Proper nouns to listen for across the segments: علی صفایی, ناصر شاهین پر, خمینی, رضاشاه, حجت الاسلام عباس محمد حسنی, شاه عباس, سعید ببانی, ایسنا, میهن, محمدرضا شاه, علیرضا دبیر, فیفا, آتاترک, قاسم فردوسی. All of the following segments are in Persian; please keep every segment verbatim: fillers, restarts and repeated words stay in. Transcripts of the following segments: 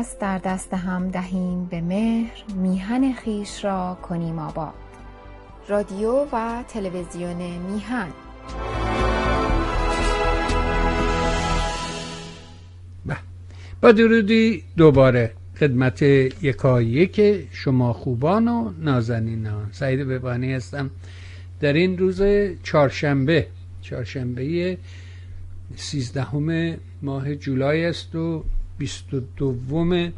دست در دست هم دهیم به مهر، میهن خیش را کنیم آباد. رادیو و تلویزیون میهن. با درودی دوباره خدمت یکایک شما خوبان و نازنینان، سعید ببانی هستم در این روز چهارشنبه، چهارشنبه سیزدهم ماه جولای است و بیست و دوم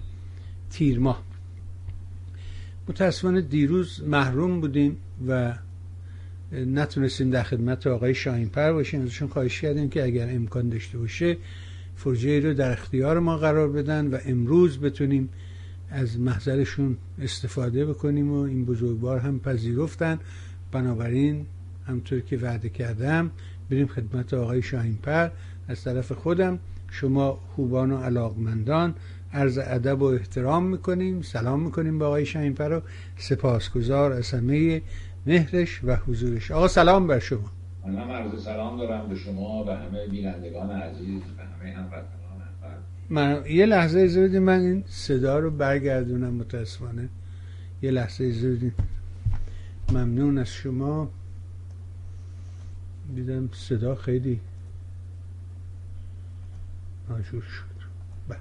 تیر ماه. متاسفانه دیروز محروم بودیم و نتونستیم در خدمت آقای شاهینپر باشیم. ازشون خواهش کردیم که اگر امکان داشته باشه فرجه رو در اختیار ما قرار بدن و امروز بتونیم از محضرشون استفاده بکنیم و این بزرگوار هم پذیرفتن. بنابراین همطور که وعده کردم بریم خدمت آقای شاهینپر. از طرف خودم شما خوبان و علاقمندان عرض ادب و احترام میکنیم، سلام میکنیم به آقای شاهینپر و سپاسگزار از همه مهرش و حضورش. آقا سلام بر شما. من هم عرض سلام دارم به شما و همه بینندگان عزیز و همه هموطنان عزیز. من یه لحظه اجازه بدید من این صدا رو برگردونم. متاسفانه یه لحظه اجازه بدید. ممنون از شما. دیدم صدا خیلی ناجور شد. بله.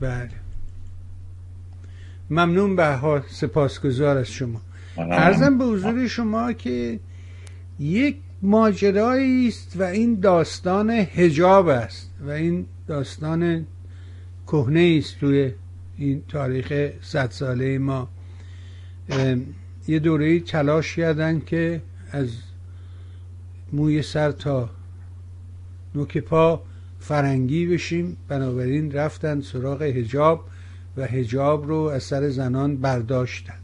بله. ممنون به حال، سپاسگزار از شما. عرضم به حضور شما که یک ماجرایی است و این داستان حجاب است و این داستان کهنه است توی این تاریخ صد ساله ما. یه دوره‌ای تلاش کردن که از موی سر تا نوک پا فرنگی بشیم، بنابراین رفتن سراغ حجاب و حجاب رو از سر زنان برداشتن،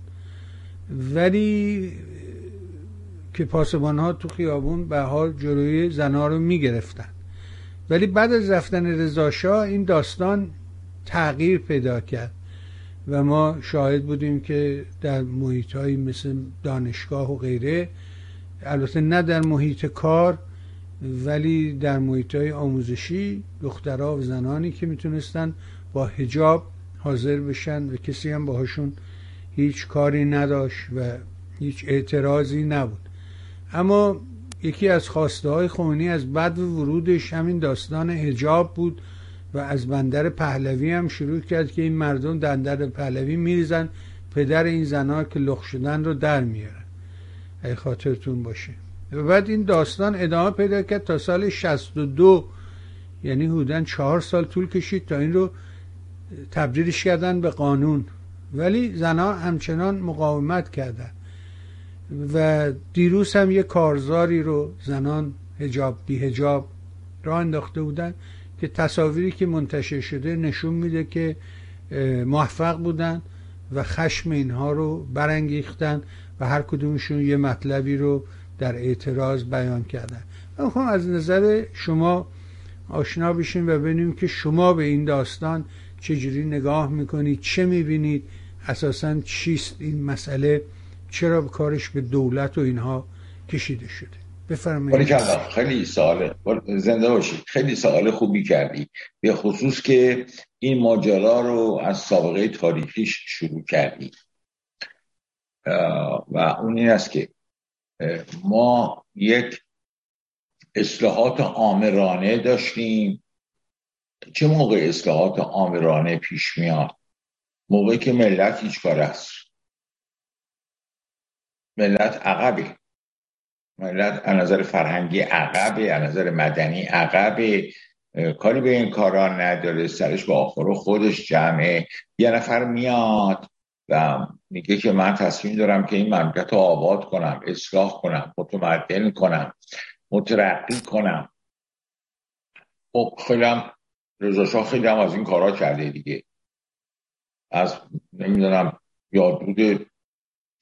ولی که پاسبان ها تو خیابون به حال جلوی زنها رو می گرفتن. ولی بعد از رفتن رضاشاه این داستان تغییر پیدا کرد و ما شاهد بودیم که در محیط هایی مثل دانشگاه و غیره، البته نه در محیط کار ولی در محیط های آموزشی، دخترها و زنانی که می تونستن با حجاب حاضر بشن و کسی هم باهاشون هیچ کاری نداشت و هیچ اعتراضی نبود. اما یکی از خواسته های خمینی از بعد ورودش همین داستان حجاب بود و از بندر پهلوی هم شروع کرد که این مردم در بندر پهلوی میریزن، پدر این زنها که لخت شدن رو در میارن، اگه خاطرتون باشه. و بعد این داستان ادامه پیدا کرد تا سال شصت و دو، یعنی حدوداً چهار سال طول کشید تا این رو تبدیلش کردن به قانون، ولی زنها همچنان مقاومت کردن و دیروز هم یه کارزاری رو زنان حجاب بی حجاب راه انداخته بودن که تصاویری که منتشر شده نشون میده که موفق بودن و خشم اینها رو برانگیختن و هر کدومشون یه مطلبی رو در اعتراض بیان کردن. من میخوام از نظر شما آشنا بشیم و ببینیم که شما به این داستان چجوری نگاه میکنید، چه میبینید، اساساً چیست این مسئله، چرا کارش به دولت و اینها کشیده شده؟ بفرمایید. خیلی سواله، زنده باشید. خیلی سوال خوبی کردی، به خصوص که این ماجرا رو از سابقه تاریخیش شروع کردی و اون این است که ما یک اصلاحات آمرانه داشتیم. چه موقع اصلاحات آمرانه پیش میاد؟ موقعی که ملت هیچ کاره است، ملت عقبه، ملت از نظر فرهنگی عقبه، از نظر مدنی عقبه، کاری به این کارا نداره، سرش با آخر خودش جمعه. یه نفر میاد و میگه که من تصمیم دارم که این مملکت رو آباد کنم، اصلاح کنم، متمدن کنم، مترقی کنم. خب خیلی هم رضاشاه خیلی هم از این کارا کرده دیگه، از نمیدونم یادبود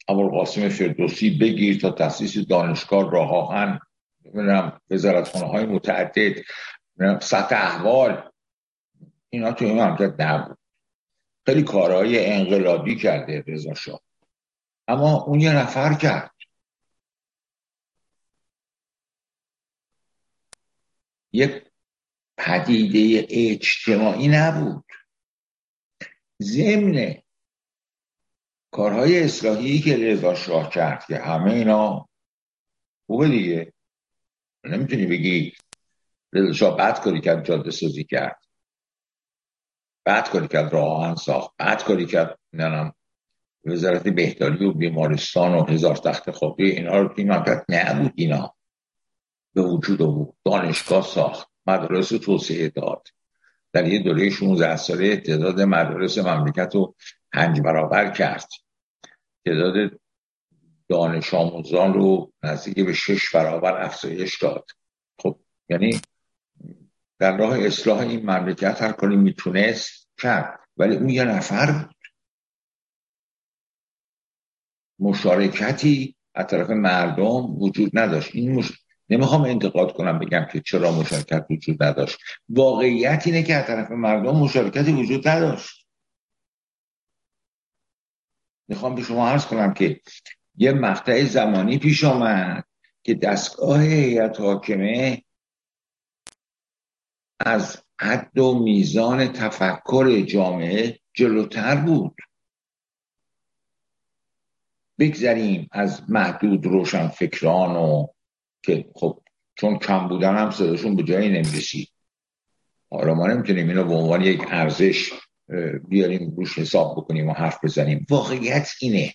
اول قاسم فردوسی بگیر تا تاسیس دانشگاه، راه آهن، نمیدونم وزارتخانه‌های متعدد، سطح احوال، اینا تو این مملکت نبود. خیلی کارهای انقلابی کرده رضاشاه، اما اون یه نفر کرد. یک پدیده اجتماعی نبود. ضمن کارهای اصلاحی که رضا شاه کرد که همه اینا خوبه دیگه، نمیتونی بگی رضا شاه بد کاری کرد، جاده سازی کرد، بد کاری کرد، راه آهن ساخت، بد کاری کرد، ننم وزارت بهداری و بیمارستان و هزار تخت خوابی، اینا رو توی مملکت نبود، اینا به وجود آورد. دانشگاه ساخت، مدارس توسعه داد، در یه دوره شانزده ساله تعداد مدارس مملکت رو پنج برابر کرد، تعداد دانش آموزان رو نزدیک به شش برابر افزایش داد. خب یعنی در راه اصلاح این مملکت هر کاری میتونست کرد، ولی اون یه نفر بود. مشارکتی از طرف مردم وجود نداشت. این مش... نمیخوام انتقاد کنم بگم که چرا مشارکت وجود نداشت، واقعیت اینه که از طرف مردم مشارکتی وجود نداشت. میخوام به شما عرض کنم که یه مقطع زمانی پیش آمد که دستگاه هیئت حاکمه از حد و میزان تفکر جامعه جلوتر بود. بگذاریم از محدود روشن فکران و که خب چون کم بودن هم صداشون به جایی نمی‌رسید. حالا ما نمیتونیم اینو به عنوان یک ارزش بیاریم روش حساب بکنیم و حرف بزنیم. واقعیت اینه،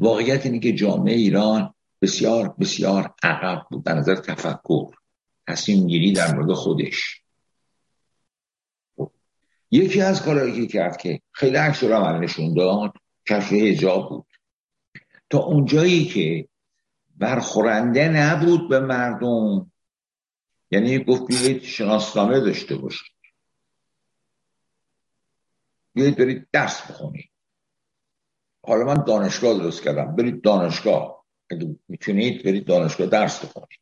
واقعیت اینه که جامعه ایران بسیار بسیار عقب بود در نظر تفکر، تصمیم گیری در مورد خودش. خب. یکی از کارهایی که کرد که خیلی عکس العمل نشون داد کشف حجاب بود. تا اونجایی که برخورنده نبود به مردم، یعنی گفت بیایید شناسنامه داشته باشید، بیایید برید درس بخونید، حالا من دانشگاه درست کردم، برید دانشگاه، اگه میتونید برید دانشگاه درس بخونید،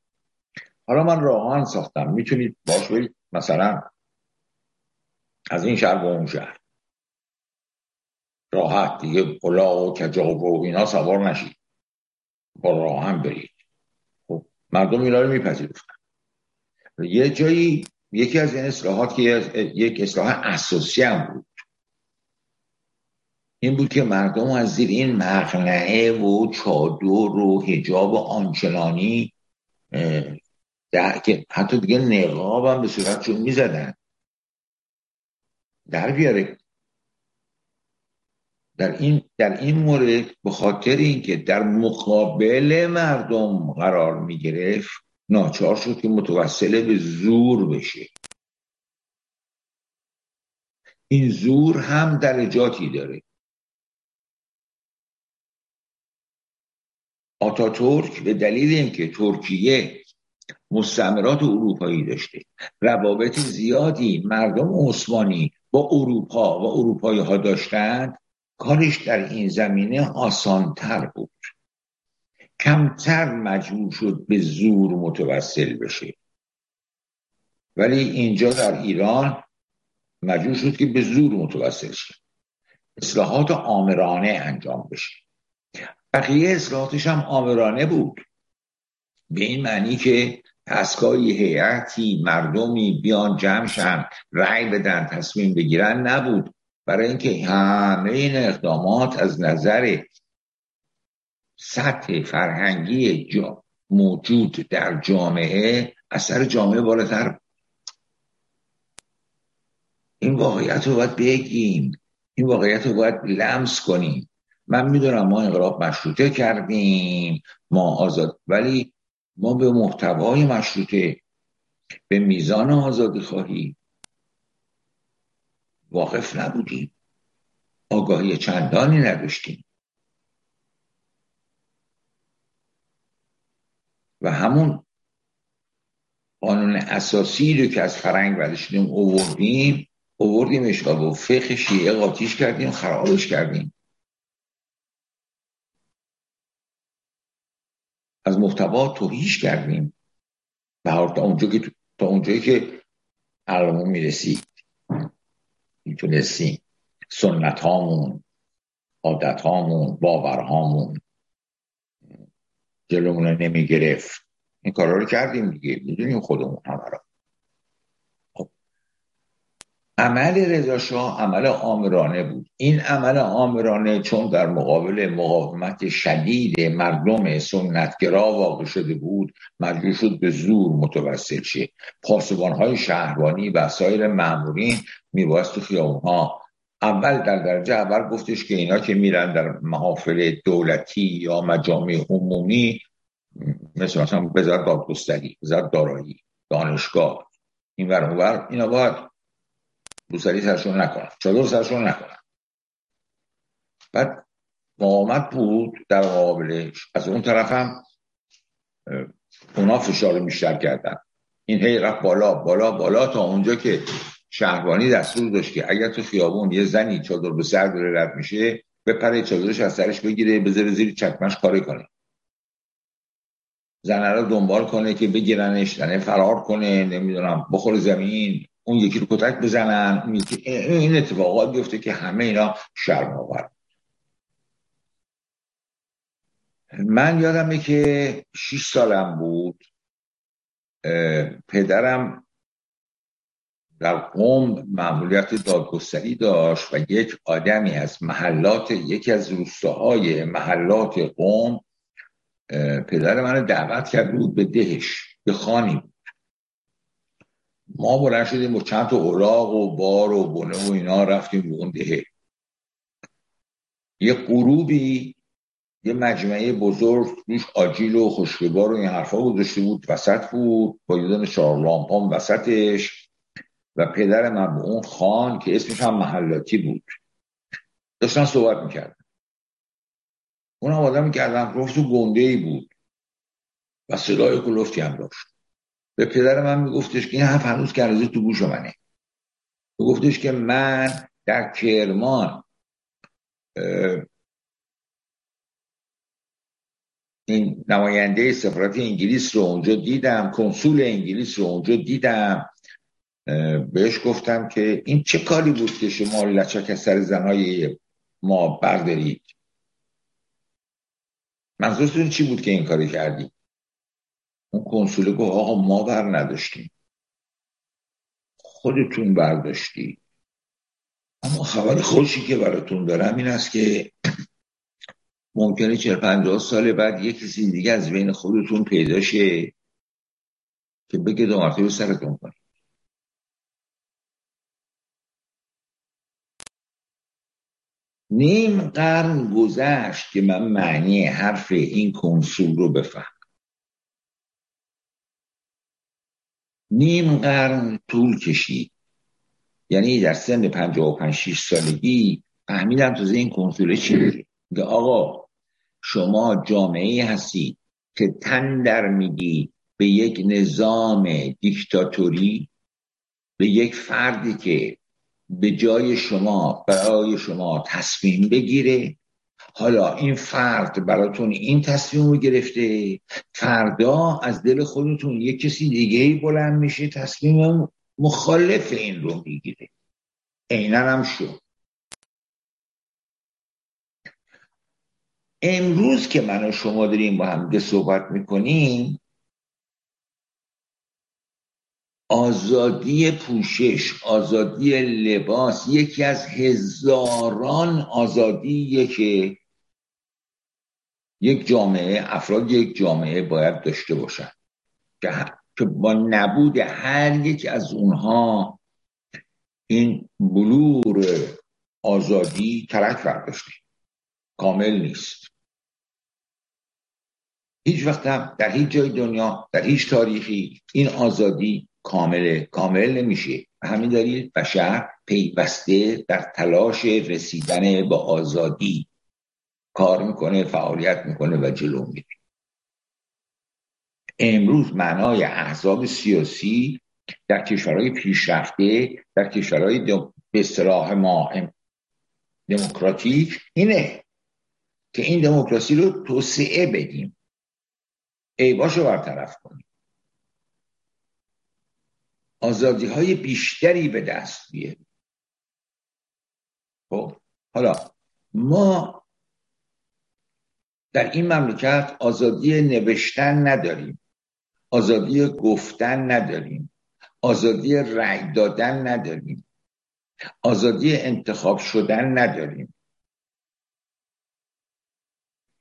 حالا من راهان ساختم، میتونید باش برید مثلا از این شهر به اون شهر راحت دیگه، اولا و کجاب و اینا سوار نشید، با راه هم برید. خب مردم اینا رو میپذیرفتن. یه جایی یکی از این اصلاحات که یک اصلاح اساسی هم بود این بود که مردم از زیر این مقنعه و چادر و حجاب آنچنانی که حتی دیگه نقاب هم به صورت چون میزدن در بیاره. در این در این مورد به خاطر اینکه در مقابل مردم قرار می گرفت ناچار شد که متوسل به زور بشه. این زور هم درجاتی داره. آتاترک به دلیل اینکه ترکیه مستعمرات اروپایی داشته، روابط زیادی مردم عثمانی با اروپا و اروپایی ها داشتند، کارش در این زمینه آسانتر بود، کمتر مجبور شد به زور متوسل بشه. ولی اینجا در ایران مجبور شد که به زور متوسل شه، اصلاحات آمرانه انجام بشه. بقیه اصلاحاتش هم آمرانه بود، به این معنی که تسکایی هیئتی مردمی بیان جمع شن رأی بدن تصمیم بگیرن نبود، برای اینکه همه این اقدامات از نظر سطح فرهنگی جا موجود در جامعه اثر جامعه بالاتر. این واقعیت رو باید بگیم، این واقعیت رو باید لمس کنیم. من میدونم ما انقلاب مشروطه کردیم، ما آزاد، ولی ما به محتوای مشروطه، به میزان آزادی خواهی واقف نبودیم، آگاهی چندانی نداشتیم و همون قانون اساسی رو که از فرنگ برداشتیم آوردیم آوردیمش و فقه شیعه قاطیش کردیم، خرابش کردیم، از محتوا توهیش کردیم. بهار تا اونجا که تا اونجایی که علمون میرسید میتونستیم سنت هامون، عادت هامون، باور هامون جلومون رو نمیگرفت، این کارا رو کردیم دیگه، میدونیم خودمون همه را. خب عمل رضاشاه عمل آمرانه بود. این عمل آمرانه چون در مقابل مقاومت شدید مردم سنتگرا واقع شده بود، مجبور شد به زور متوسل شه. پاسبان‌های شهروانی و سایر مامورین می‌بایست تو خیابان‌ها، اول در درجه اول گفتش که اینا که میرن در محافل دولتی یا مجامع عمومی، مثلا مثلا وزارت دادگستری، وزارت دارایی، دانشگاه، این ور اون ور، اینا باید روسری سرشون نکنن، چادر سرشون نکنن. بعد مقاومت بود در مقابلش. از اون طرف هم اونا فشار رو بیشتر کردن. این هی رفت بالا بالا بالا تا اونجا که شهروانی دستور داشت که اگر تو خیابون یه زنی چادر به سر داره رد میشه، بپره چادرش از سرش بگیره، بذاره زیر چکمش کاری کنه، زنه را دنبال کنه که بگیرنش، زنه فرار کنه، نمیدونم بخور زمین، اون یکی رو کتک بزنن. این اتفاقات بیفته که همه اینا شرم آور. من یادمه که شیش سالم بود، پدرم در قم مأموریت دادگستری داشت و یک آدمی از محلات یکی از روستاهای محلات قم پدر منو دعوت کرده بود به دهش، به خانی بود. ما بلند شدیم با چند تا اوراق و بار و بونه و اینا رفتیم به اون دهه. یه غروبی یه مجمعه بزرگ روش آجیل و خشکبار و این حرفا گذاشته بود، وسط بود با یه دونه چهار لامپام وسطش، و پدر من به اون خان که اسمش هم محلاتی بود داشتن صحبت میکرد. اون هم آدمی که رفت و گنده‌ای بود و صدای کلوفتی هم داشت. به پدر من میگفتش که این حرف هنوز کرزی تو گوش منه، میگفتش که من در کرمان این نماینده سفارت انگلیس رو اونجا دیدم، کنسول انگلیس رو اونجا دیدم، بهش گفتم که این چه کاری بود که شما لچک از سر زنای ما بردارید؟ منظورتون چی بود که این کاری کردی؟ اون کنسول گفت آقا ما بر نداشتیم، خودتون برداشتی. اما خبر خوشی که براتون دارم این است که ممکنه چهل پنجاه سال بعد یک کسی دیگه از بین خودتون پیدا شه که بگه دو مرتبه سرتون کنه. نیم قرن گذشت که من معنی حرف این کنسول رو بفهمم. نیم قرن طول کشید. یعنی در سن پنجاه و پنج شش سالگی فهمیدم تو این کنسول چی میگه. میگه آقا شما جامعه هستی که تن در میدی به یک نظام دیکتاتوری، به یک فردی که به جای شما برای شما تصمیم بگیره. حالا این فرد براتون این تصمیم رو گرفته، فردا از دل خودتون یک کسی دیگه بلند میشه تصمیم مخالف این رو میگیره. عیناً هم شد. امروز که من و شما داریم با هم صحبت میکنیم، آزادی پوشش، آزادی لباس، یکی از هزاران آزادیه که یک جامعه، افراد یک جامعه باید داشته باشن که با نبود هر یک از اونها این بلور آزادی ترک برداشته، کامل نیست. هیچ وقت هم در هیچ جای دنیا، در هیچ تاریخی این آزادی کامله کامل نمیشه. همین دلیل بشر پیوسته در تلاش رسیدن به آزادی کار میکنه، فعالیت میکنه و جلو میره. امروز معنای احزاب سیاسی در کشورهای پیشرفته، در کشورهای به اصطلاح ما دموکراتیک اینه که این دموکراسی رو توسعه بدیم، عیباشو برطرف کنیم، آزادی های بیشتری به دست بیاریم. خب حالا ما در این مملکت آزادی نوشتن نداریم، آزادی گفتن نداریم، آزادی رأی دادن نداریم، آزادی انتخاب شدن نداریم.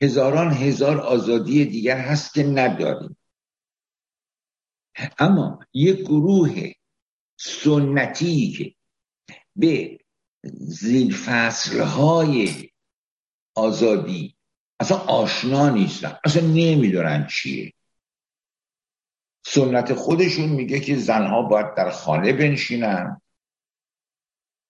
هزاران هزار آزادی دیگر هست که نداریم. اما یک گروه سنتی به زیرفصل‌های آزادی اصلا آشنا نیستن، اصلا نمیدونن چیه. سنت خودشون میگه که زنها باید در خانه بنشینن،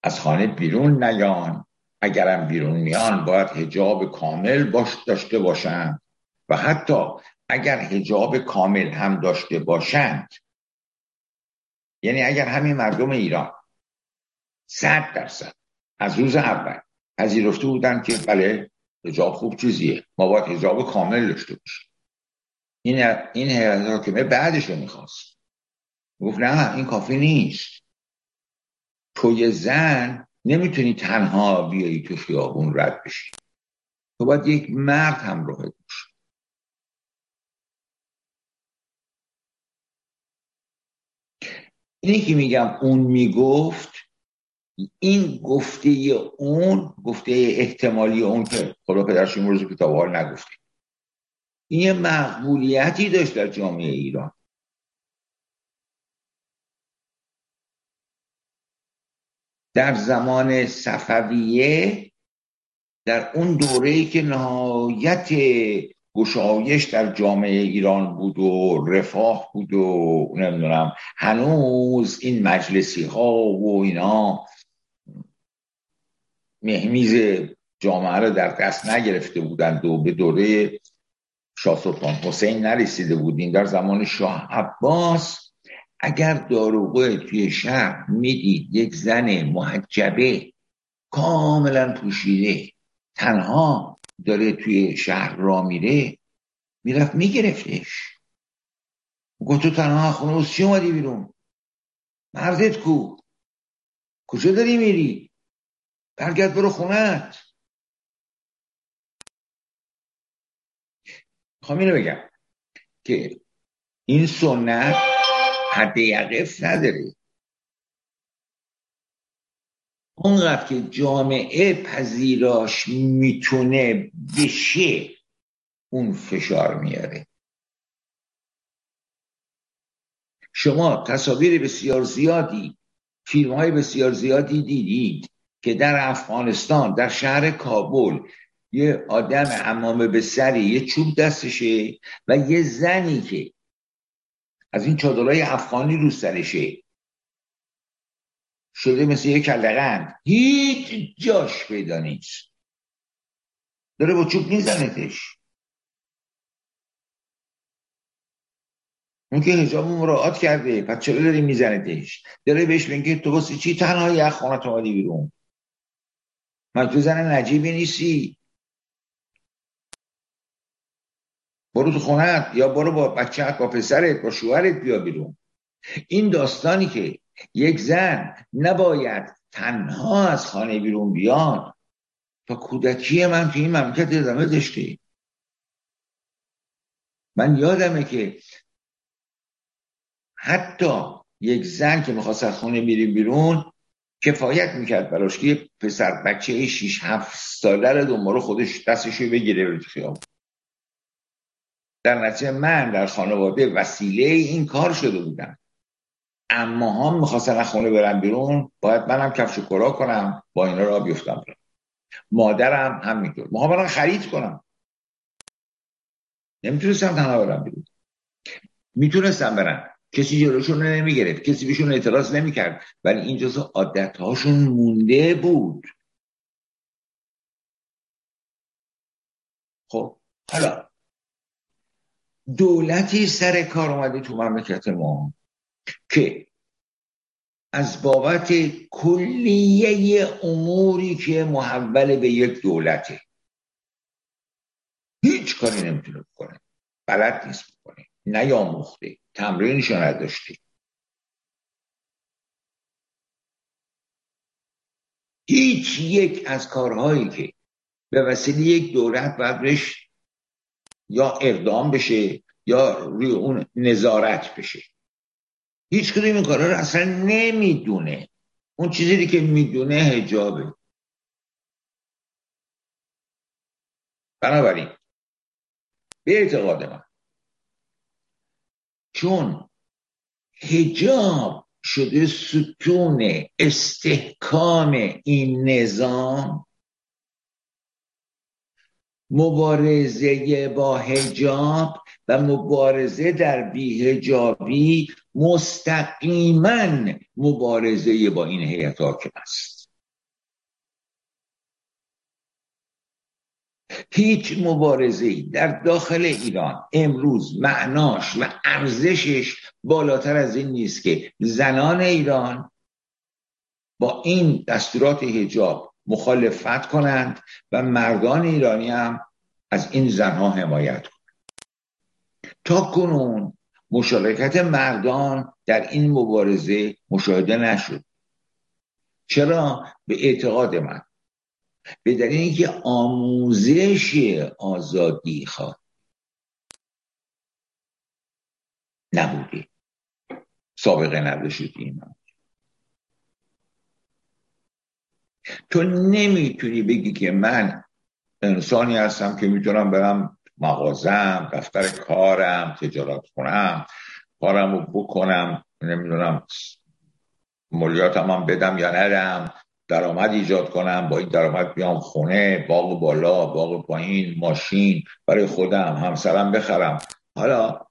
از خانه بیرون نیان، اگرم بیرون میان باید حجاب کامل باش داشته باشند و حتی اگر حجاب کامل هم داشته باشند، یعنی اگر همین مردم ایران صد درصد از روز اول پذیرفته بودن که بله حجاب خوب چیزیه، ما باید حجاب کامل داشته باشیم، این این حاکمه بعدش رو میخواست، گفت نه این کافی نیست، توی زن نمیتونی تنها بیایی تو خیابون رد بشی، تو باید یک مرد هم رو بشی. اینی که میگم اون میگفت، این گفته اون، گفته احتمالی اون که خدا پدرش این روز کتاب حال نگفته، این یه مقبولیتی داشت در جامعه ایران. در زمان صفویه، در اون دوره‌ای که نهایت گشایش در جامعه ایران بود و رفاه بود و نمیدونم، هنوز این مجلسی ها و اینا مهمیز جامعه را در دست نگرفته بودند و به دوره شاه سلطان حسین نرسیده بودیم. در زمان شاه عباس اگر داروغه توی شهر میدید یک زن محجبه کاملا پوشیده تنها داره توی شهر را میره، میرفت میگرفتش، گفت تو تنها خونه از چی اومدی بیرون؟ مردت کو؟ کجا داری میری؟ برگرد برو خونت. میخوام اینو بگم که این سنت حد یقف نداره. اونقدر که جامعه پذیراش میتونه بشه اون فشار میاره. شما تصاویر بسیار زیادی، فیلم های بسیار زیادی دیدید که در افغانستان، در شهر کابل، یه آدم عمامه به سری، یه چوب دستشه و یه زنی که از این چادرهای افغانی رو سرشه شده مثل یه کلغند، هیچ جاش پیدا نیست، داره با چوب میزنتش. اون که حجاب مراعات کرده، پس چرا داری میزنتش؟ داره بهش میگه تو واسه چی تنهایی از خونه اومدی بیرون؟ مگه زن نجیبی نیستی؟ برو تو خونت، یا برو با بچه‌ات، با پسرت، با شوهرت بیا بیرون. این داستانی که یک زن نباید تنها از خانه بیرون بیاد، تا کودکی من تو این مملکت ادامه داشته. من یادمه که حتی یک زن که میخواست از خانه میری بیرون کفایت میکرد براش که پسر بچه شیش هفت ساله رو دنبال خودش دستشو بگیره بره تو خیابون. در نتیجه من در خانواده وسیله این کار شده بودم. اما هم میخواستن از خونه برم بیرون، باید منم کفش و کرا کنم، با اینا را بیفتم برم. مادرم هم میتونه میخوام برم خرید کنم، نمیتونستم تنها برم بیرون. میتونستم برم، کسی جلوشون نمیگرفت، کسی بهشون اعتراض نمیکرد، ولی این جزء عادتهاشون مونده بود. خب حالا دولتی سر کار اومده تو مملکت ما که از بابت کلیه اموری که محول به یک دولته هیچ کاری نمیتونه بکنه، بلد نیست بکنه، نیاموخته، تمرینشو نداشته، هیچ یک از کارهایی که به وسیله یک دولت باید بهش یا اقدام بشه یا روی اون نظارت بشه. هیچ کدوم این کارا رو اصلا نمیدونه. اون چیزی که میدونه حجابه. بنابراین به اعتقاد من چون حجاب شده ستون استحکام این نظام، مبارزه با حجاب و مبارزه در بی‌حجابی مستقیما مبارزه با این هیئت حاکم است. هیچ مبارزه‌ای در داخل ایران امروز معناش و ارزشش بالاتر از این نیست که زنان ایران با این دستورات حجاب مخالفت کنند و مردان ایرانی هم از این زنها حمایت کنند. تا کنون مشارکت مردان در این مبارزه مشاهده نشد. چرا؟ به اعتقاد من به دلیل اینکه آموزش آزادی خواه نبوده، سابقه نداشته. اینا تو نمیتونی بگی که من انسانی هستم که میتونم برم مغازم، دفتر کارم، تجارت کنم، کارم رو بکنم، نمیدونم مالیاتم هم بدم یا ندم، درآمد ایجاد کنم، با این درآمد بیام خونه، باغ بالا، باغ پایین، ماشین برای خودم، همسرم بخرم. حالا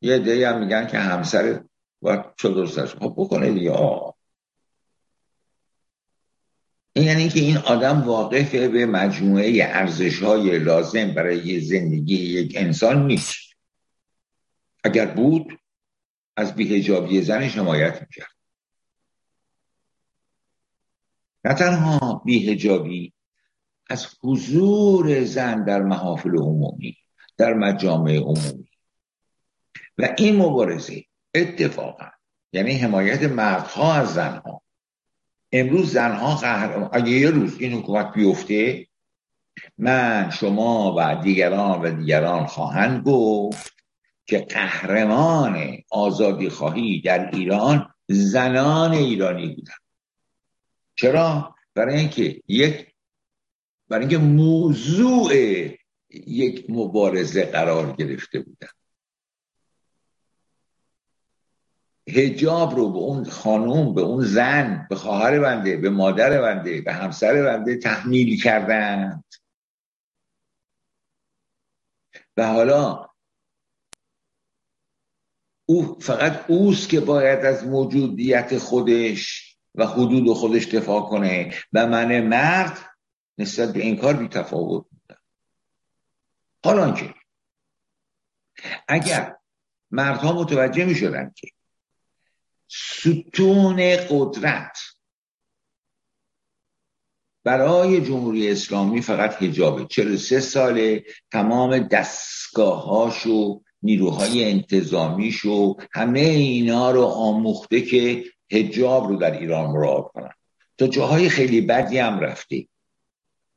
یه دهی هم میگن که همسر باید چه درستش خب بکنه دیگه. این یعنی که این آدم واقف به مجموعه ارزش‌های لازم برای زندگی یک انسان نیست. اگر بود از بی‌حجابی زنش حمایت می‌کرد. نه تنها بی‌حجابی، از حضور زن در محافل عمومی، در مجامع عمومی و این مبارزه اتفاقا یعنی حمایت مردها از زنها. امروز زنها قهرمان. اگه یه روز این حکومت بیفته، من، شما و دیگران و دیگران خواهند گفت که قهرمان آزادی خواهی در ایران زنان ایرانی بودن. چرا؟ برای اینکه یک برای اینکه موضوع یک مبارزه قرار گرفته بودن. حجاب رو به اون خانوم، به اون زن، به خواهر بنده، به مادر بنده، به همسر بنده تحمیل کردند و حالا او فقط اوست که باید از موجودیت خودش و حدود خودش دفاع کنه و من مرد نسبت به این کار بی تفاوت بودم. حالا که اگر مردها متوجه می شدن که ستون قدرت برای جمهوری اسلامی فقط حجابه، چهل و سه ساله تمام دستگاهاشو، نیروهای انتظامیشو، همه اینا رو آموخته که حجاب رو در ایران مراعات کنن. تا جاهای خیلی بدی هم رفته،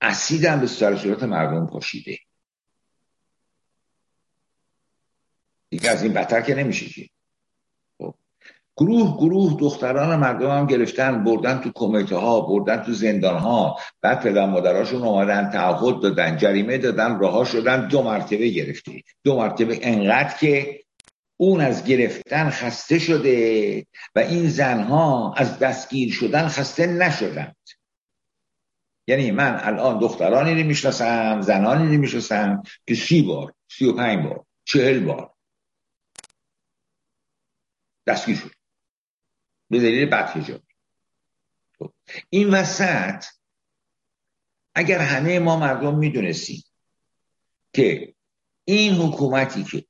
اسید هم به سر صورت مردم پاشیده. دیگه از این بدتر که نمیشه که. گروه گروه دختران مردم هم گرفتن، بردن تو کمیته ها، بردن تو زندان ها، بعد پدر مادراشون اومدن تعهد دادن، جریمه دادن، رها شدن. دو مرتبه گرفته، دو مرتبه، انقدر که اون از گرفتن خسته شده و این زنها از دستگیر شدن خسته نشدند. یعنی من الان دخترانی رو میشناسم، زنانی رو میشناسم که سی بار، سی و پنج بار، چهل بار دستگیر شد به دلیل بدحجاب. این وسط اگر همه ما مردم میدونستیم که این حکومتی که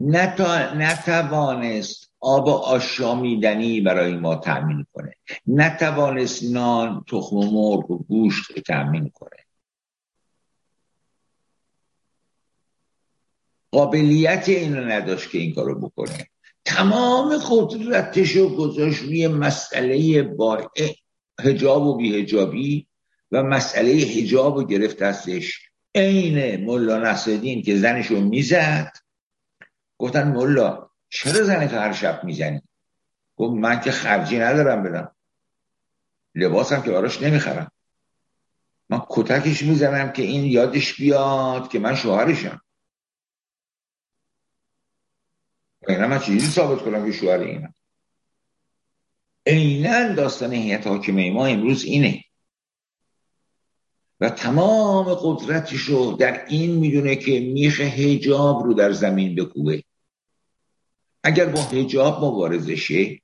نتا... نتوانست آب آشامیدنی برای ما تأمین کنه، نتوانست نان، تخم مرغ و گوشت تأمین کنه، قابلیت اینو نداشت که این کارو بکنه، تمام قدرتشو گذاشت روی مسئله با حجاب و بی‌حجابی و مسئله حجاب رو گرفت دستش. عین مولا نصرالدین که زنشو میزد گفتن مولا چرا زنتو هر شب میزنی؟ گفت من که خرجی ندارم بدم، لباسم که براش نمیخرم، من کتکش میزنم که این یادش بیاد که من شوهرشم. اینا من چیزی ثابت کنم که شوهر اینم. اینن داستان هیئت حاکمه ما امروز اینه و تمام قدرتش رو در این میدونه که میخ حجاب رو در زمین بکوبه. اگر با حجاب مبارزه شه،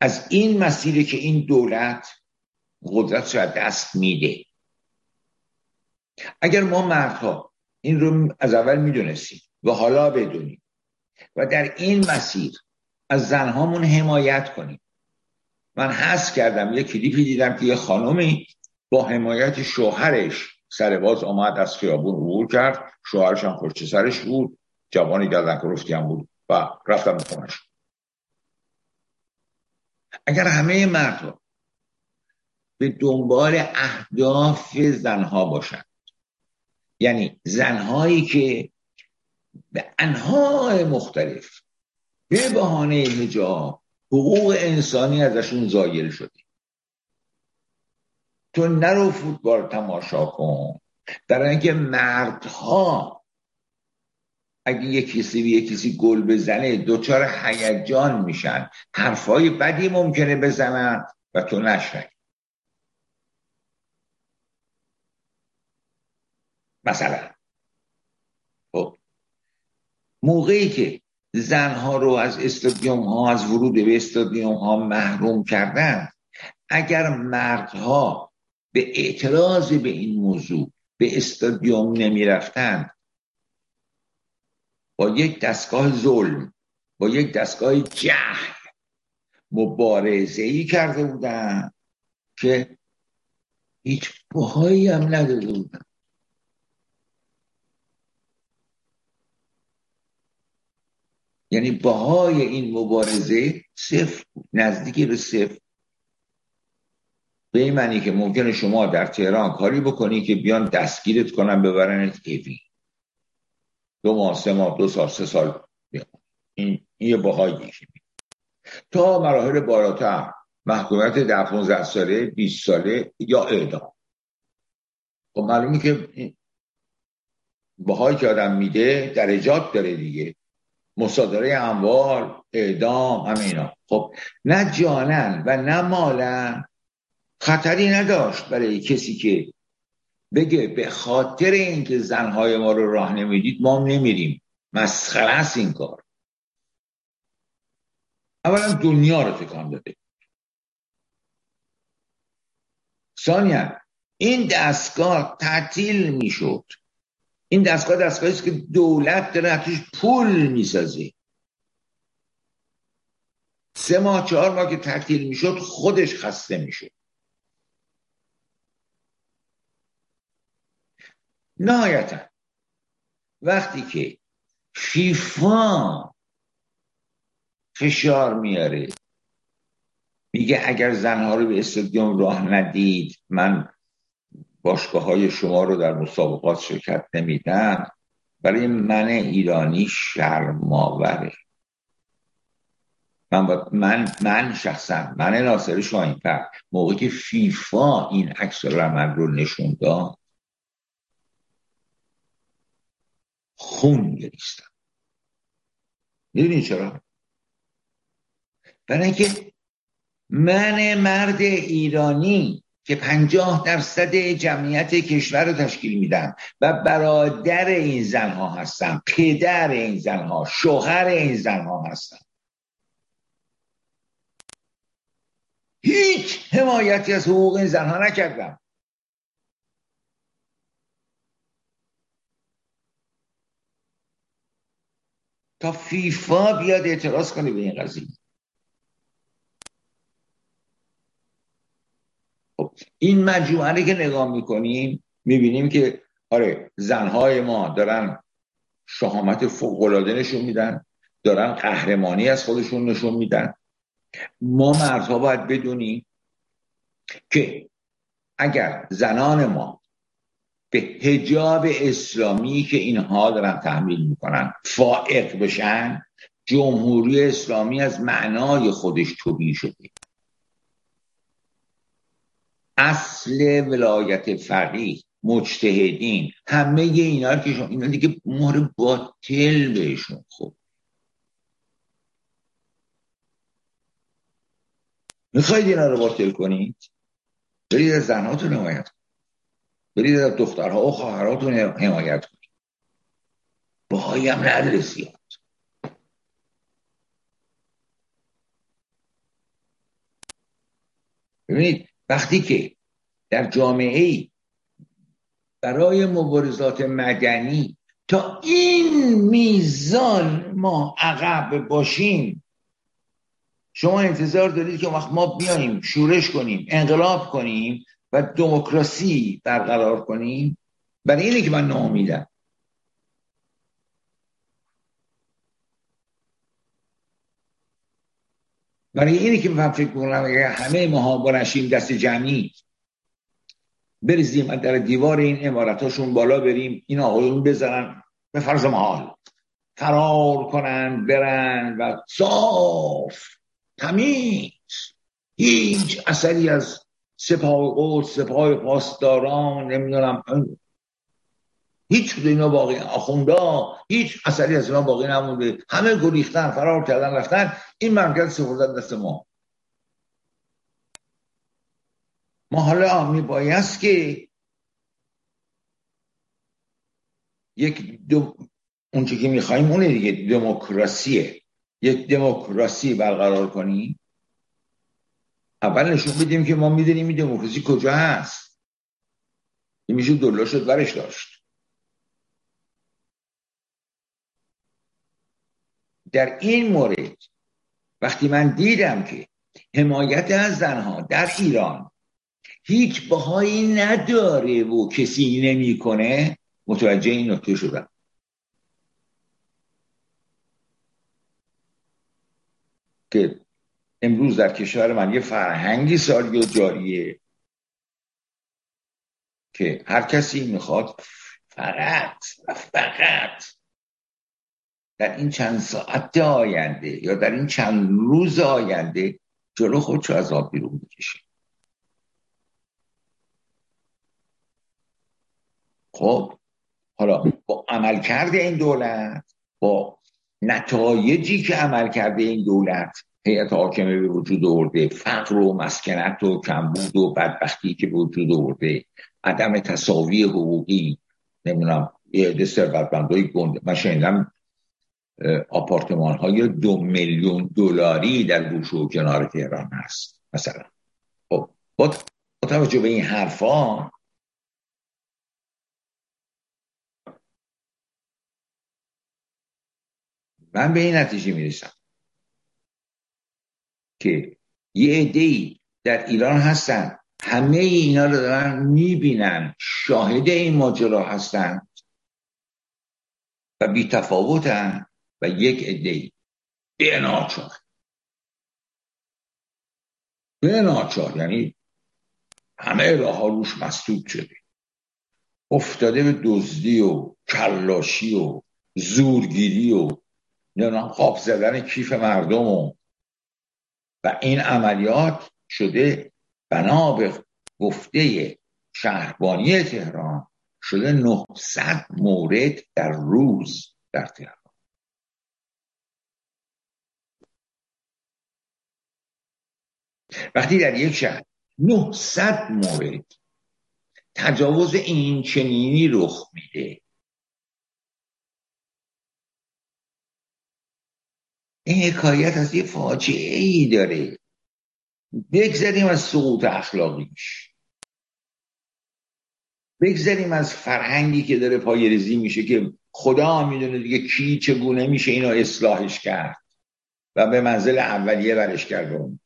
از این مسیری که این دولت قدرت رو دست میده. اگر ما مردها این رو از اول میدونستیم و حالا بدونیم و در این مسیر از زنهامون حمایت کنیم. من حس کردم یه کلیپی دیدم که یه خانومی با حمایت شوهرش سرباز آمد از خیابون عبور کرد، شوهرش هم پشت سرش بود، جوانی گردنکلفتی هم بود و رفتم به خونش. اگر همه مردها به دنبال اهداف زنها باشند، یعنی زنهایی که به انواع مختلف به بهانه حجاب حقوق انسانی ازشون زایل شده، تو نرو فوتبال تماشا کن، در اینکه مردها اگه یکی سی به یکی گل بزنه دوچار هیجان میشن، حرفای بدی ممکنه بزنن و تو نشنوی. مثلا خب موقعی که زنها رو از استادیوم ها از ورود به استادیوم ها محروم کردن، اگر مردها به اعتراض به این موضوع به استادیوم نمی رفتن، با یک دستگاه ظلم، با یک دستگاه جهل مبارزه‌ای کرده بودن که هیچ بهایی هم نداده بودن. یعنی بهای این مبارزه صفر، نزدیک به صفر. به این معنی که ممکنه شما در تهران کاری بکنی که بیان دستگیرت کنن ببرنت ایوی، دو ماه سه ماه دو سال سه سال بیان. این یه بهایی که تا مراحل بالاتر محکومیت در پانزده ساله بیست ساله یا اعدام. خب معلومه که بهایی که آدم میده درجات داره دیگه، مصادره اموال، اعدام، همه اینا. خب نه جانن و نه مالن خطری نداشت برای کسی که بگه به خاطر اینکه زنهای ما رو راه نمیدید ما نمیریم. مسخره است این کار. اولا دنیا رو تکان داده، ثانیا این دستگاه تعطیل میشد. این دستگاه دستگاهی است که دولت داره ازش پول میسازه. سه ماه چهار ماه که تعطیل میشد خودش خسته میشد. نهایتا وقتی که فیفا فشار میاره میگه اگر زنها رو به استادیوم راه ندید من باشگاه‌های شما رو در مسابقات شرکت نمیدم، برای من ایرانی شرم‌آوره. من با... من من شخصا من ناصر شاهینپر موقعی که فیفا این عکس رو من رو نشون داد خون گریستم. میدونی چرا؟ برای اینکه من مرد ایرانی که پنجاه درصد جمعیت کشور رو تشکیل میدم و برادر این زنها هستم، پدر این زنها، شوهر این زنها هستم، هیچ حمایتی از حقوق این زنها نکردم. تا فیفا بیاد اعتراض کنه به این قضیه. این مجموعه رو که نگاه میکنیم میبینیم که آره زنهای ما دارن شهامت فوق‌العاده نشون میدن، دارن قهرمانی از خودشون نشون میدن. ما مردها باید بدونیم که اگر زنان ما به حجاب اسلامی که اینها دارن تحمیل میکنن فائق بشن، جمهوری اسلامی از معنای خودش طبیعی شده. اصل ولایت فقیه، مجتهدین، همه اینا که شون اینا دیگه مهر باطل بهشون. خب میخواید اینا رو باطل کنید؟ برید از زنهاتون حمایت کنید، برید از دخترها و خواهراتون حمایت کنید. باهایی هم نداره زیاد. ببینید وقتی که در جامعه‌ای برای مبارزات مدنی تا این میزان ما عقب باشیم، شما انتظار دارید که وقت ما بیاییم شورش کنیم، انقلاب کنیم و دموکراسی برقرار کنیم؟ برای اینه که من ناامیدم. برای اینه که من فکر کنم اگر همه ماها بنشیم دست جمعی بریزیم در دیوار این عمارتاشون بالا بریم، این آقایون بزنن به فرض محال فرار کنن برن و صاف تمیز هیچ اثری از سپاه قدس، سپاه پاسداران، نمیدونم هیچ کدوم اینا باقی، آخوندا هیچ اثری از اینا باقی نمونده، همه گریختن، فرار کردن، رفتن. این مملکت سپردن دست ما. ما حالا میبایست که یک دو اون چی که میخواییم اونه دیگه، دموکراسیه، یک دموکراسی برقرار کنیم. اول نشون بدیم که ما میدونیم این دموکراسی کجا هست. این میشه دلار شد برش داشت. در این مورد وقتی من دیدم که حمایت از زنها در ایران هیچ بهایی نداره و کسی نمی کنه، متوجه این نکته شدم. که امروز در کشور من یه فرهنگی ساری و جاریه که هر کسی میخواد فقط فقط در این چند ساعت آینده یا در این چند روز آینده جلو خودشو از آب بیرون بکشه. خب حالا با عمل کرده این دولت، با نتایجی که عمل کرده این دولت هیئت حاکمه به وجود آورده، فقر و مسکنت و کمبود و بدبختی که به وجود آورده، عدم تساوی حقوقی، نمیدونم یه ثروتمندای گنده، من شنیدم آپارتمان های دو میلیون دلاری در گوشه و کنار تهران هست مثلا. خب با توجه به این حرفا من به این نتیجه میرسم که یه عده‌ای در ایران هستن، همه اینا رو دارن میبینن، شاهد این ماجرا هستن و بی تفاوتن، و یک عده‌ای به ناچار به ناچار یعنی همه راه‌ها روش مسدود شده، افتاده به دزدی و کلاشی و زورگیری و نمیدونم خواب زدن کیف مردم و و این عملیات شده بنا به گفته شهربانی تهران شده نهصد مورد در روز در تهران. وقتی در یک شهر نهصد مورد تجاوز این چنینی رخ میده، این حکایت از یه فاجعه ای داره. بگذاریم از سقوط اخلاقیش، بگذاریم از فرهنگی که داره پایه‌ریزی میشه که خدا میدونه دیگه کی چگونه میشه اینو اصلاحش کرد و به منزل اولیه برش کرده.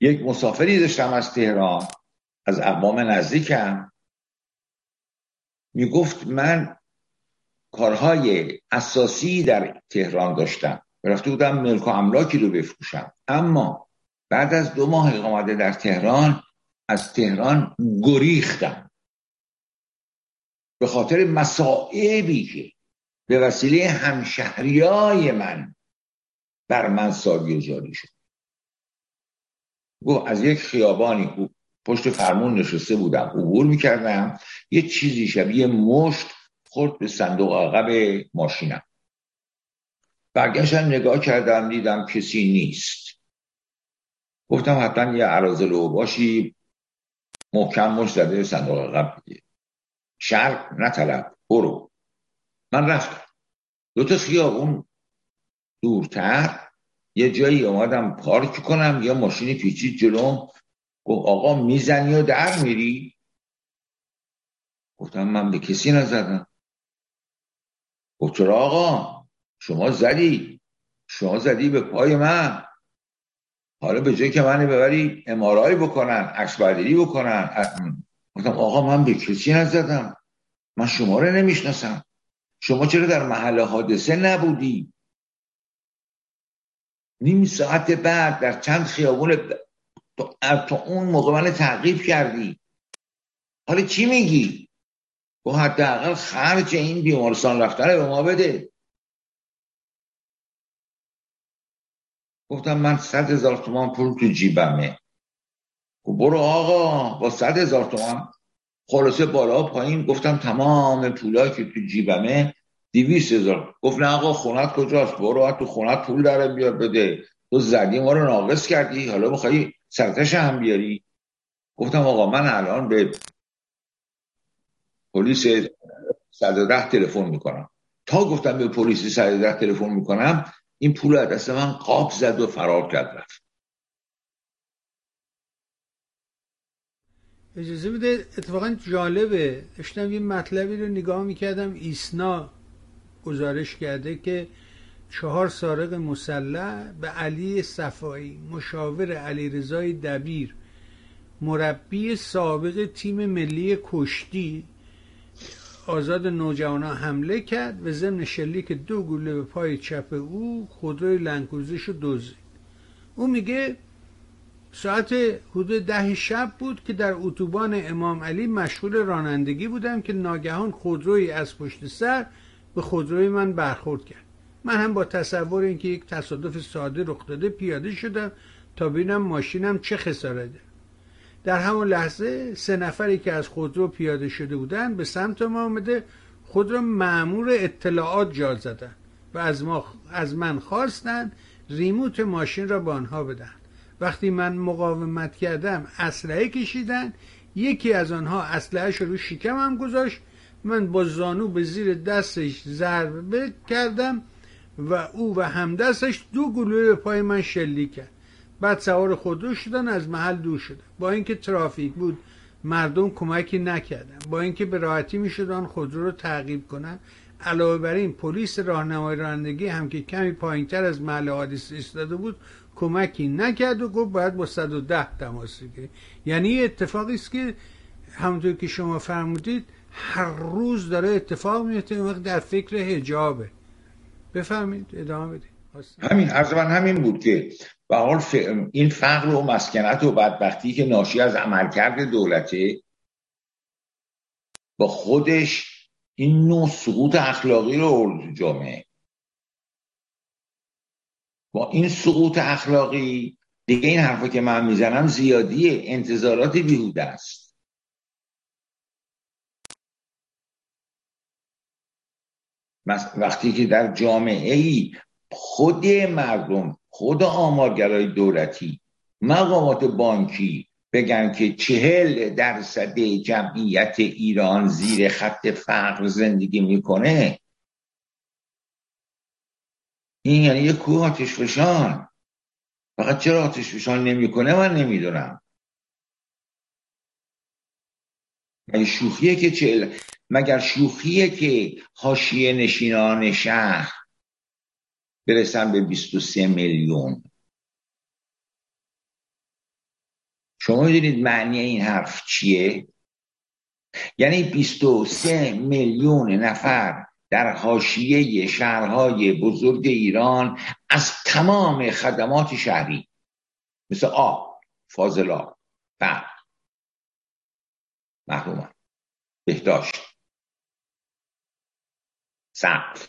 یک مسافری داشتم از تهران، از اقوام نزدیکم، میگفت من کارهای اساسی در تهران داشتم، رفته بودم ملک و املاکی رو بفروشم، اما بعد از دو ماه اقامت در تهران از تهران گریختم. به خاطر مصائبی که به وسیله همشهریای من بر من سایه جاری شد. گفت از یک خیابانی بود پشت فرمون نشسته بودم، عبور میکردم، یه چیزی شبیه مشت خورد به صندوق عقب ماشینم. برگشتم نگاه کردم، دیدم کسی نیست. گفتم حتما یه عرازل و باشی محکم مشت زده صندوق عقب دیگه. شرق نطلب، برو. من رفتم دو تا خیابون دورتر یه جایی اومدم پارک کنم، یا ماشینی پیچید جلوم، گفت آقا میزنی یا در میری؟ گفتم من به کسی نزدم. گفت چرا آقا؟ شما زدی شما زدی به پای من. حالا به جایی که منو ببری ام‌آر‌آی بکنن، عکس برداری بکنن. گفتم آقا من به کسی نزدم، من شما رو نمیشناسم. شما چرا در محل حادثه نبودی؟ نیم ساعت بعد در چند خیابون ب... تو... تو اون موقع من تعقیب کردی، حالا چی میگی؟ و حداقل خرج این بیمارستان رفتن به ما بده. گفتم من صد هزار تومان پول تو جیبمه. گفت برو آقا با صد هزار تومان. خلاصه بالا پایین گفتم تمام پولایی که تو جیبمه دویست هزار. گفت نه آقا خونت کجاست؟ برو تو خونت پول در بیار بده. تو زدی ما رو ناقص کردی، حالا میخوای سرتش هم بیاری؟ گفتم آقا من الان به پلیس صد و ده تلفن میکنم. تا گفتم به پلیس صد و ده تلفن میکنم این پول از دست من قاپ زد و فرار کرد رفت. اجازه بده اتفاقا جالبه، داشتم یه مطلبی رو نگاه میکردم، ایسنا گزارش کرده که چهار سارق مسلح به علی صفایی، مشاور علیرضا دبیر، مربی سابق تیم ملی کشتی آزاد نوجوانان، حمله کرد و ضمن شلیک دو گلوله به پای چپ او خودروی لنگ‌کوزش رو دزدید. او میگه ساعت حدود ده شب بود که در اتوبان امام علی مشغول رانندگی بودم که ناگهان خودرویی از پشت سر به خودروی من برخورد کرد. من هم با تصور اینکه یک تصادف ساده رخ داده پیاده شدم تا ببینم ماشینم چه خسارتی داره. در همون لحظه سه نفری که از خودرو پیاده شده بودند به سمت ما آمده، خود را مأمور اطلاعات جا زدند و از, ما از من خواستند ریموت ماشین را به آنها بدهند. وقتی من مقاومت کردم اسلحه کشیدند، یکی از آنها اسلحه‌اش رو شکمم گذاشت، من با زانو به زیر دستش ضربه کردم و او و همدستش دو گلوله به پای من شلیک کرد. بعد سوار خودرو شدن از محل دور شدن. با اینکه ترافیک بود مردم کمکی نکردن، با اینکه به راحتی میشد آن خودرو رو تعقیب کنن. علاوه بر این پلیس راهنمای رانندگی هم که کمی پایینتر از محل حادثه ایستاده بود کمکی نکرد و گفت باید با صد و ده تماس بگیرید. یعنی اتفاقی است که همونطور که شما فرمودید هر روز داره اتفاق میفته. این وقت در فکر حجابه. بفرمایید ادامه بدید. همین عرض من همین بود که به حال ف... این فقر و مسکنت و بدبختی که ناشی از عملکرد دولته با خودش این نوع سقوط اخلاقی رو آورد جامعه. با این سقوط اخلاقی دیگه این حرفا که من میزنم زیادیه، انتظارات بیهوده است. وقتی که در جامعه ای خود مردم، خود آمارگرای دولتی، مقامات بانکی بگن که چهل درصد جمعیت ایران زیر خط فقر زندگی میکنه، این یعنی یک کوه آتش فشان. فقط چرا آتش فشان نمیکنه من نمیدونم. مگر شوخیه که چهل مگر شوخیه که حاشیه نشینان شهر برسن به بیست و سه میلیون؟ شما میدونید معنی این حرف چیه؟ یعنی بیست و سه میلیون نفر در حاشیه شهرهای بزرگ ایران از تمام خدمات شهری مثل آب، فاضلاب، برق، محرومن، بهداشت، سقف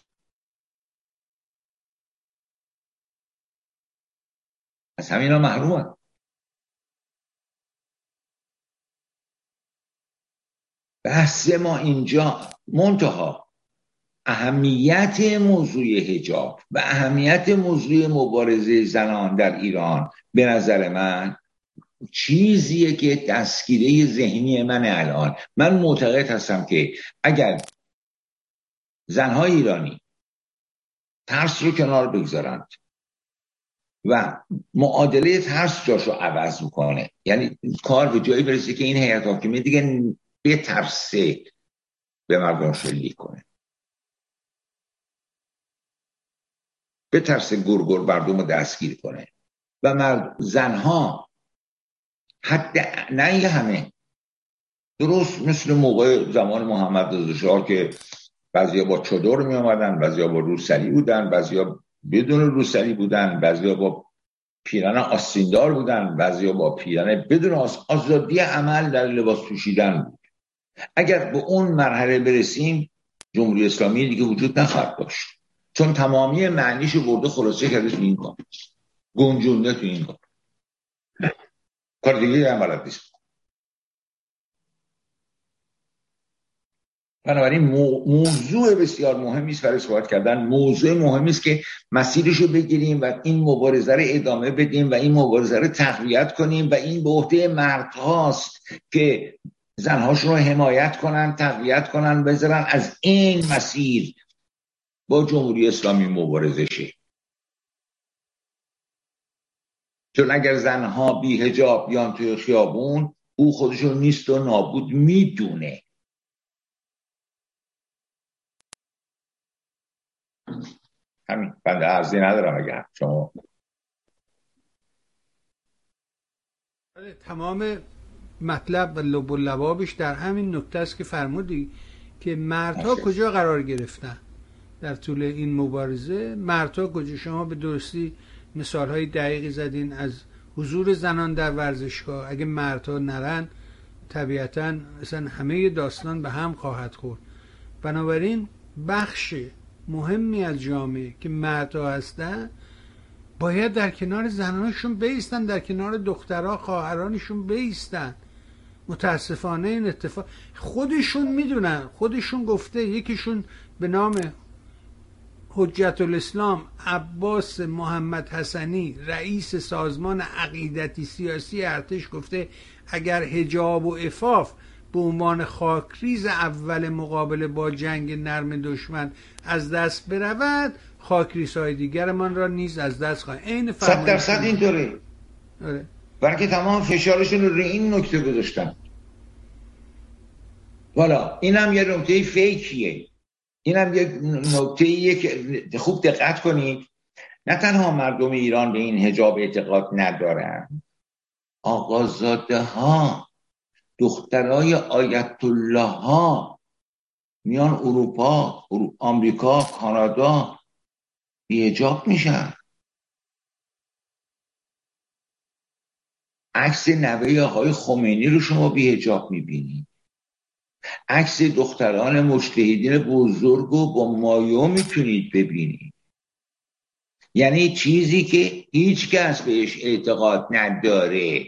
از همینا محرومن. بحث ما اینجا منتها اهمیت موضوع حجاب و اهمیت موضوع مبارزه زنان در ایران به نظر من چیزیه که تسکیده ذهنی من الان. من معتقد هستم که اگر زنهای ایرانی ترس رو کنار بگذارند و معادله ترس جاشو عوض میکنه، یعنی کار به جایی برسه که این هیئت حاکمه دیگه به ترسه به مردم شلیک کنه، به ترس گرگر مردم رو دستگیر کنه و مرد زنها حتی نه همه، درست مثل موقع زمان محمدرضا شاه که بعضیا با چادر می آمدن، بعضیا با روسری بودن، بعضیا بدون روسری بودن، بعضیا با پیرن آستیندار بودن، بعضیا با پیرن بدون آس... آزادی عمل در لباس پوشیدن بود. اگر به اون مرحله برسیم جمهوری اسلامی دیگه وجود نخواهد داشت، چون تمامی معنیشو برده خلاصه کرده تو این کار، گنجونده تو این کار، کار دیگه هم بلد نیست. بنابراین موضوع بسیار مهمی است برای صحبت کردن. موضوع مهمی است که مسیرشو بگیریم و این مبارزه رو ادامه بدیم و این مبارزه رو تقویت کنیم و این به عهده مردهاست که زنهاشون رو حمایت کنن، تقویت کنن، بذارن از این مسیر با جمهوری اسلامی مبارزه شه. چون اگر زنها بی حجاب بیان توی خیابون، او خودشون نیست و نابود میدونه. همین، بنده عرضی ندارم. اگر شما تمام مطلب و لب و لبابش در همین نکته است که فرمودی که مردها کجا قرار گرفتن در طول این مبارزه، مردها کجا. شما به درستی مثالهای دقیقی زدین از حضور زنان در ورزشگاه. اگه مردها نرن طبیعتاً اصلا همه داستان به هم خواهد خورد. بنابراین بخش مهمی از جامعه که مردها هستن باید در کنار زنانشون بیستن، در کنار دخترها خواهرانشون بیستن. متاسفانه این اتفاق خودشون میدونن، خودشون گفته. یکیشون به نام حجت الاسلام عباس محمد حسنی رئیس سازمان عقیدتی سیاسی ارتش گفته اگر حجاب و عفاف به عنوان خاکریز اول مقابله با جنگ نرم دشمن از دست برود، خاکریزهای دیگرمان را نیز از دست خواهیم. این صد درصد اینطوره. آره. برای تمام فشارشون رو این نکته گذاشتن. والا اینم یه نکته فیکیه. اینم یک نکته‌ایه که خوب دقت کنید. نه تنها مردم ایران به این حجاب اعتقاد ندارن، آقازاده ها، دخترای آیت الله ها میان اروپا، آمریکا، کانادا بی حجاب میشن. عکس نوه آقای خمینی رو شما بی حجاب میبینید، عکس دختران مجتهدین بزرگ رو با مایو میتونید ببینید. یعنی چیزی که هیچ کس بهش اعتقاد نداره،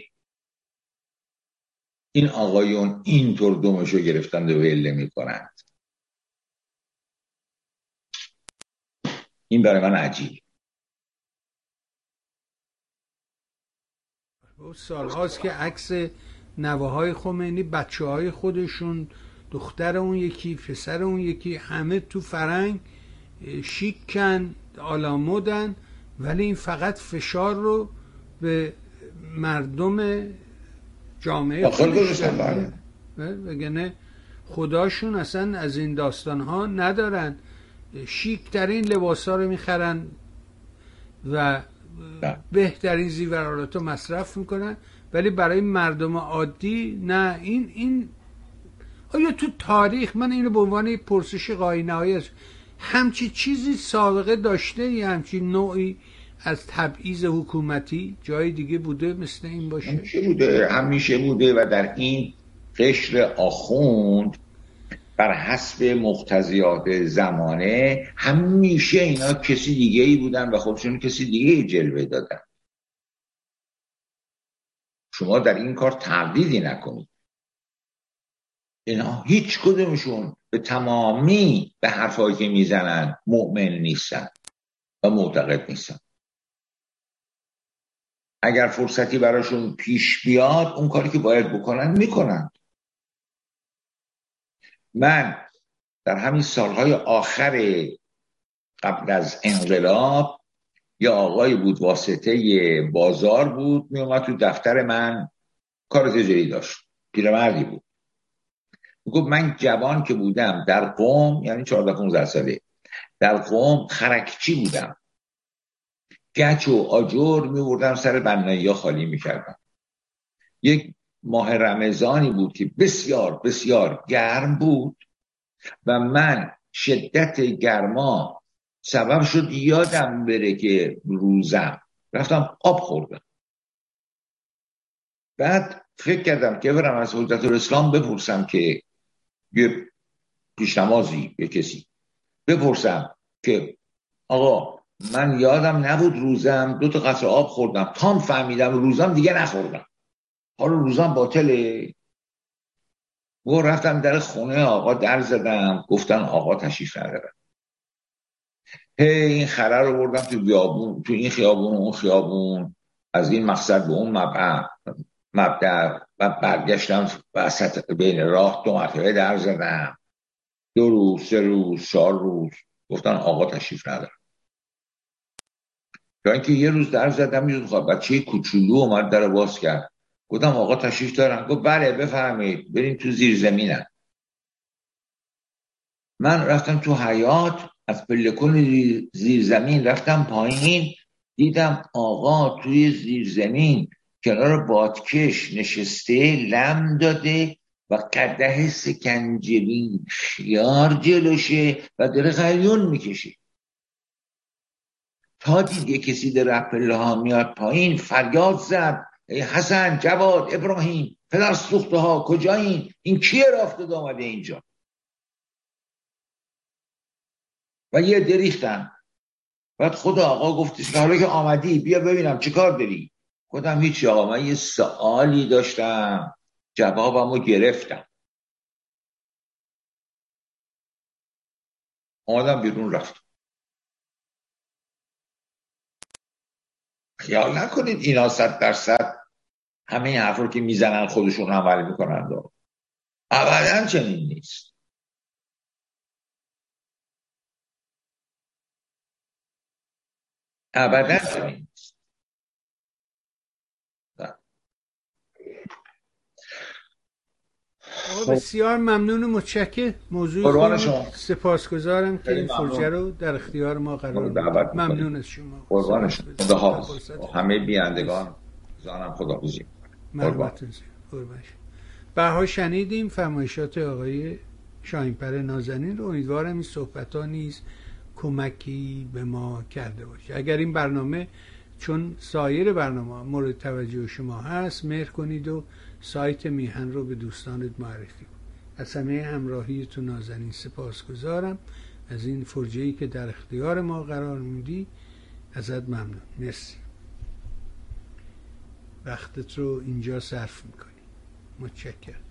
این آقایون اینطور دومشو گرفتند و وله میکنند. این برای من عجیب. سالهاست که عکس نوه های خمینی، بچه های خودشون، دختر اون یکی، پسر اون یکی، همه تو فرنگ شیکن، آلامودن، ولی این فقط فشار رو به مردم جامعه خودش داره. وگرنه خداشون اصلا از این داستان ها ندارن، شیکترین لباس ها رو میخرن و بهترین زیورالات رو مصرف میکنن، ولی برای مردم عادی نه. این این آیا تو تاریخ، من اینو به عنوان پرسش غای‌نهایی است، همچی چیزی سابقه داشته، یا همچی نوعی از تبعیض حکومتی جای دیگه بوده مثل این باشه؟ همیشه بوده، همیشه بوده و در این قشر آخوند بر حسب مقتضیات زمانه همیشه اینا کسی دیگه ای بودن و خودشون کسی دیگه ای جلوه دادن. شما در این کار تردیدی نکنید. اینا هیچ کدومشون به تمامی به حرفایی که میزنن مؤمن نیستن و معتقد نیستن. اگر فرصتی براشون پیش بیاد اون کاری که باید بکنن میکنن. من در همین سالهای آخر قبل از انقلاب یا آقایی بود واسطه بازار بود، میومد تو دفتر من، کار تجاری داشت، پیرمردی بود. میگفت من جوان که بودم در قم، یعنی چهارده پانزده ساله، در قم خرکچی بودم، گچ و آجر میوردم سر بنایی‌ها خالی میکردم. یک ماه رمضانی بود که بسیار بسیار گرم بود و من شدت گرما سبب شد یادم بره که روزم، رفتم آب خوردم. بعد فکر کردم که برم از حجت الاسلام بپرسم که یه پیشنمازی به کسی بپرسم که آقا من یادم نبود روزم، دو تا قطره آب خوردم، تام فهمیدم روزم دیگه نخوردم، حالا روزم باطله. و رفتم در خونه آقا در زدم، گفتن آقا تشریف ندارم. هی این خره رو بردم تو بیابون، تو این خیابون و اون خیابون، از این مقصد به اون مبعد مبعد، و برگشتم وسط بین راه دو مرتبه در زدم، دو روز سه روز چهار روز، گفتن آقا تشریف ندارم. تا اینکه یه روز در زدم، میدون خواهد بچه کوچولو اومد در باز کرد، گفتم آقا تشریف دارن؟ گفت بله بفرمایید بریم تو زیر زمینم. من رفتم تو حیاط، از پلکون زیر زمین رفتم پایین، دیدم آقا توی زیر زمین کنار بادکش نشسته، لم داده و قدح سکنجبین خیار جلوشه و داره غلیون میکشه. تا دیگه کسی در پله ها میاد پایین، فریاد زد ای حسن، جواد، ابراهیم، پدر سوخته ها کجایین؟ این کیه رافت داد آمده اینجا؟ و یه دریختن. بعد خدا آقا گفتش حالا که آمدی بیا ببینم چه کار داری. گفتم هیچی آقا، من یه سوالی داشتم جوابمو گرفتم. آمدم بیرون رفتم. خیال نکنید اینا صد درصد همه این حرف رو که میزنن خودشون عمل میکنن، ابدا چنین نیست. ابدا چنین نیست. بسیار ممنون و متشکر. موضوع سپاسگزارم که این فرجه رو در اختیار ما قرار داد. ممنون از شما. قربان شما. خداحافظ. همه بینندگان زانم خداحافظی. قربان. به‌ها شنیدیم فرمایشات آقای شاهینپر نازنین رو. امیدوارم این صحبت‌ها نیز کمکی به ما کرده باشه. اگر این برنامه چون سایر برنامه مورد توجه شما هست، مهر کنید و سایت میهن رو به دوستانت معرفی کن. از همه همراهیتون نازنین سپاسگزارم. از این فرجه‌ای که در اختیار ما قرار میدی ازت ممنون. مرسی. وقتت رو اینجا صرف میکنی. متشکرم.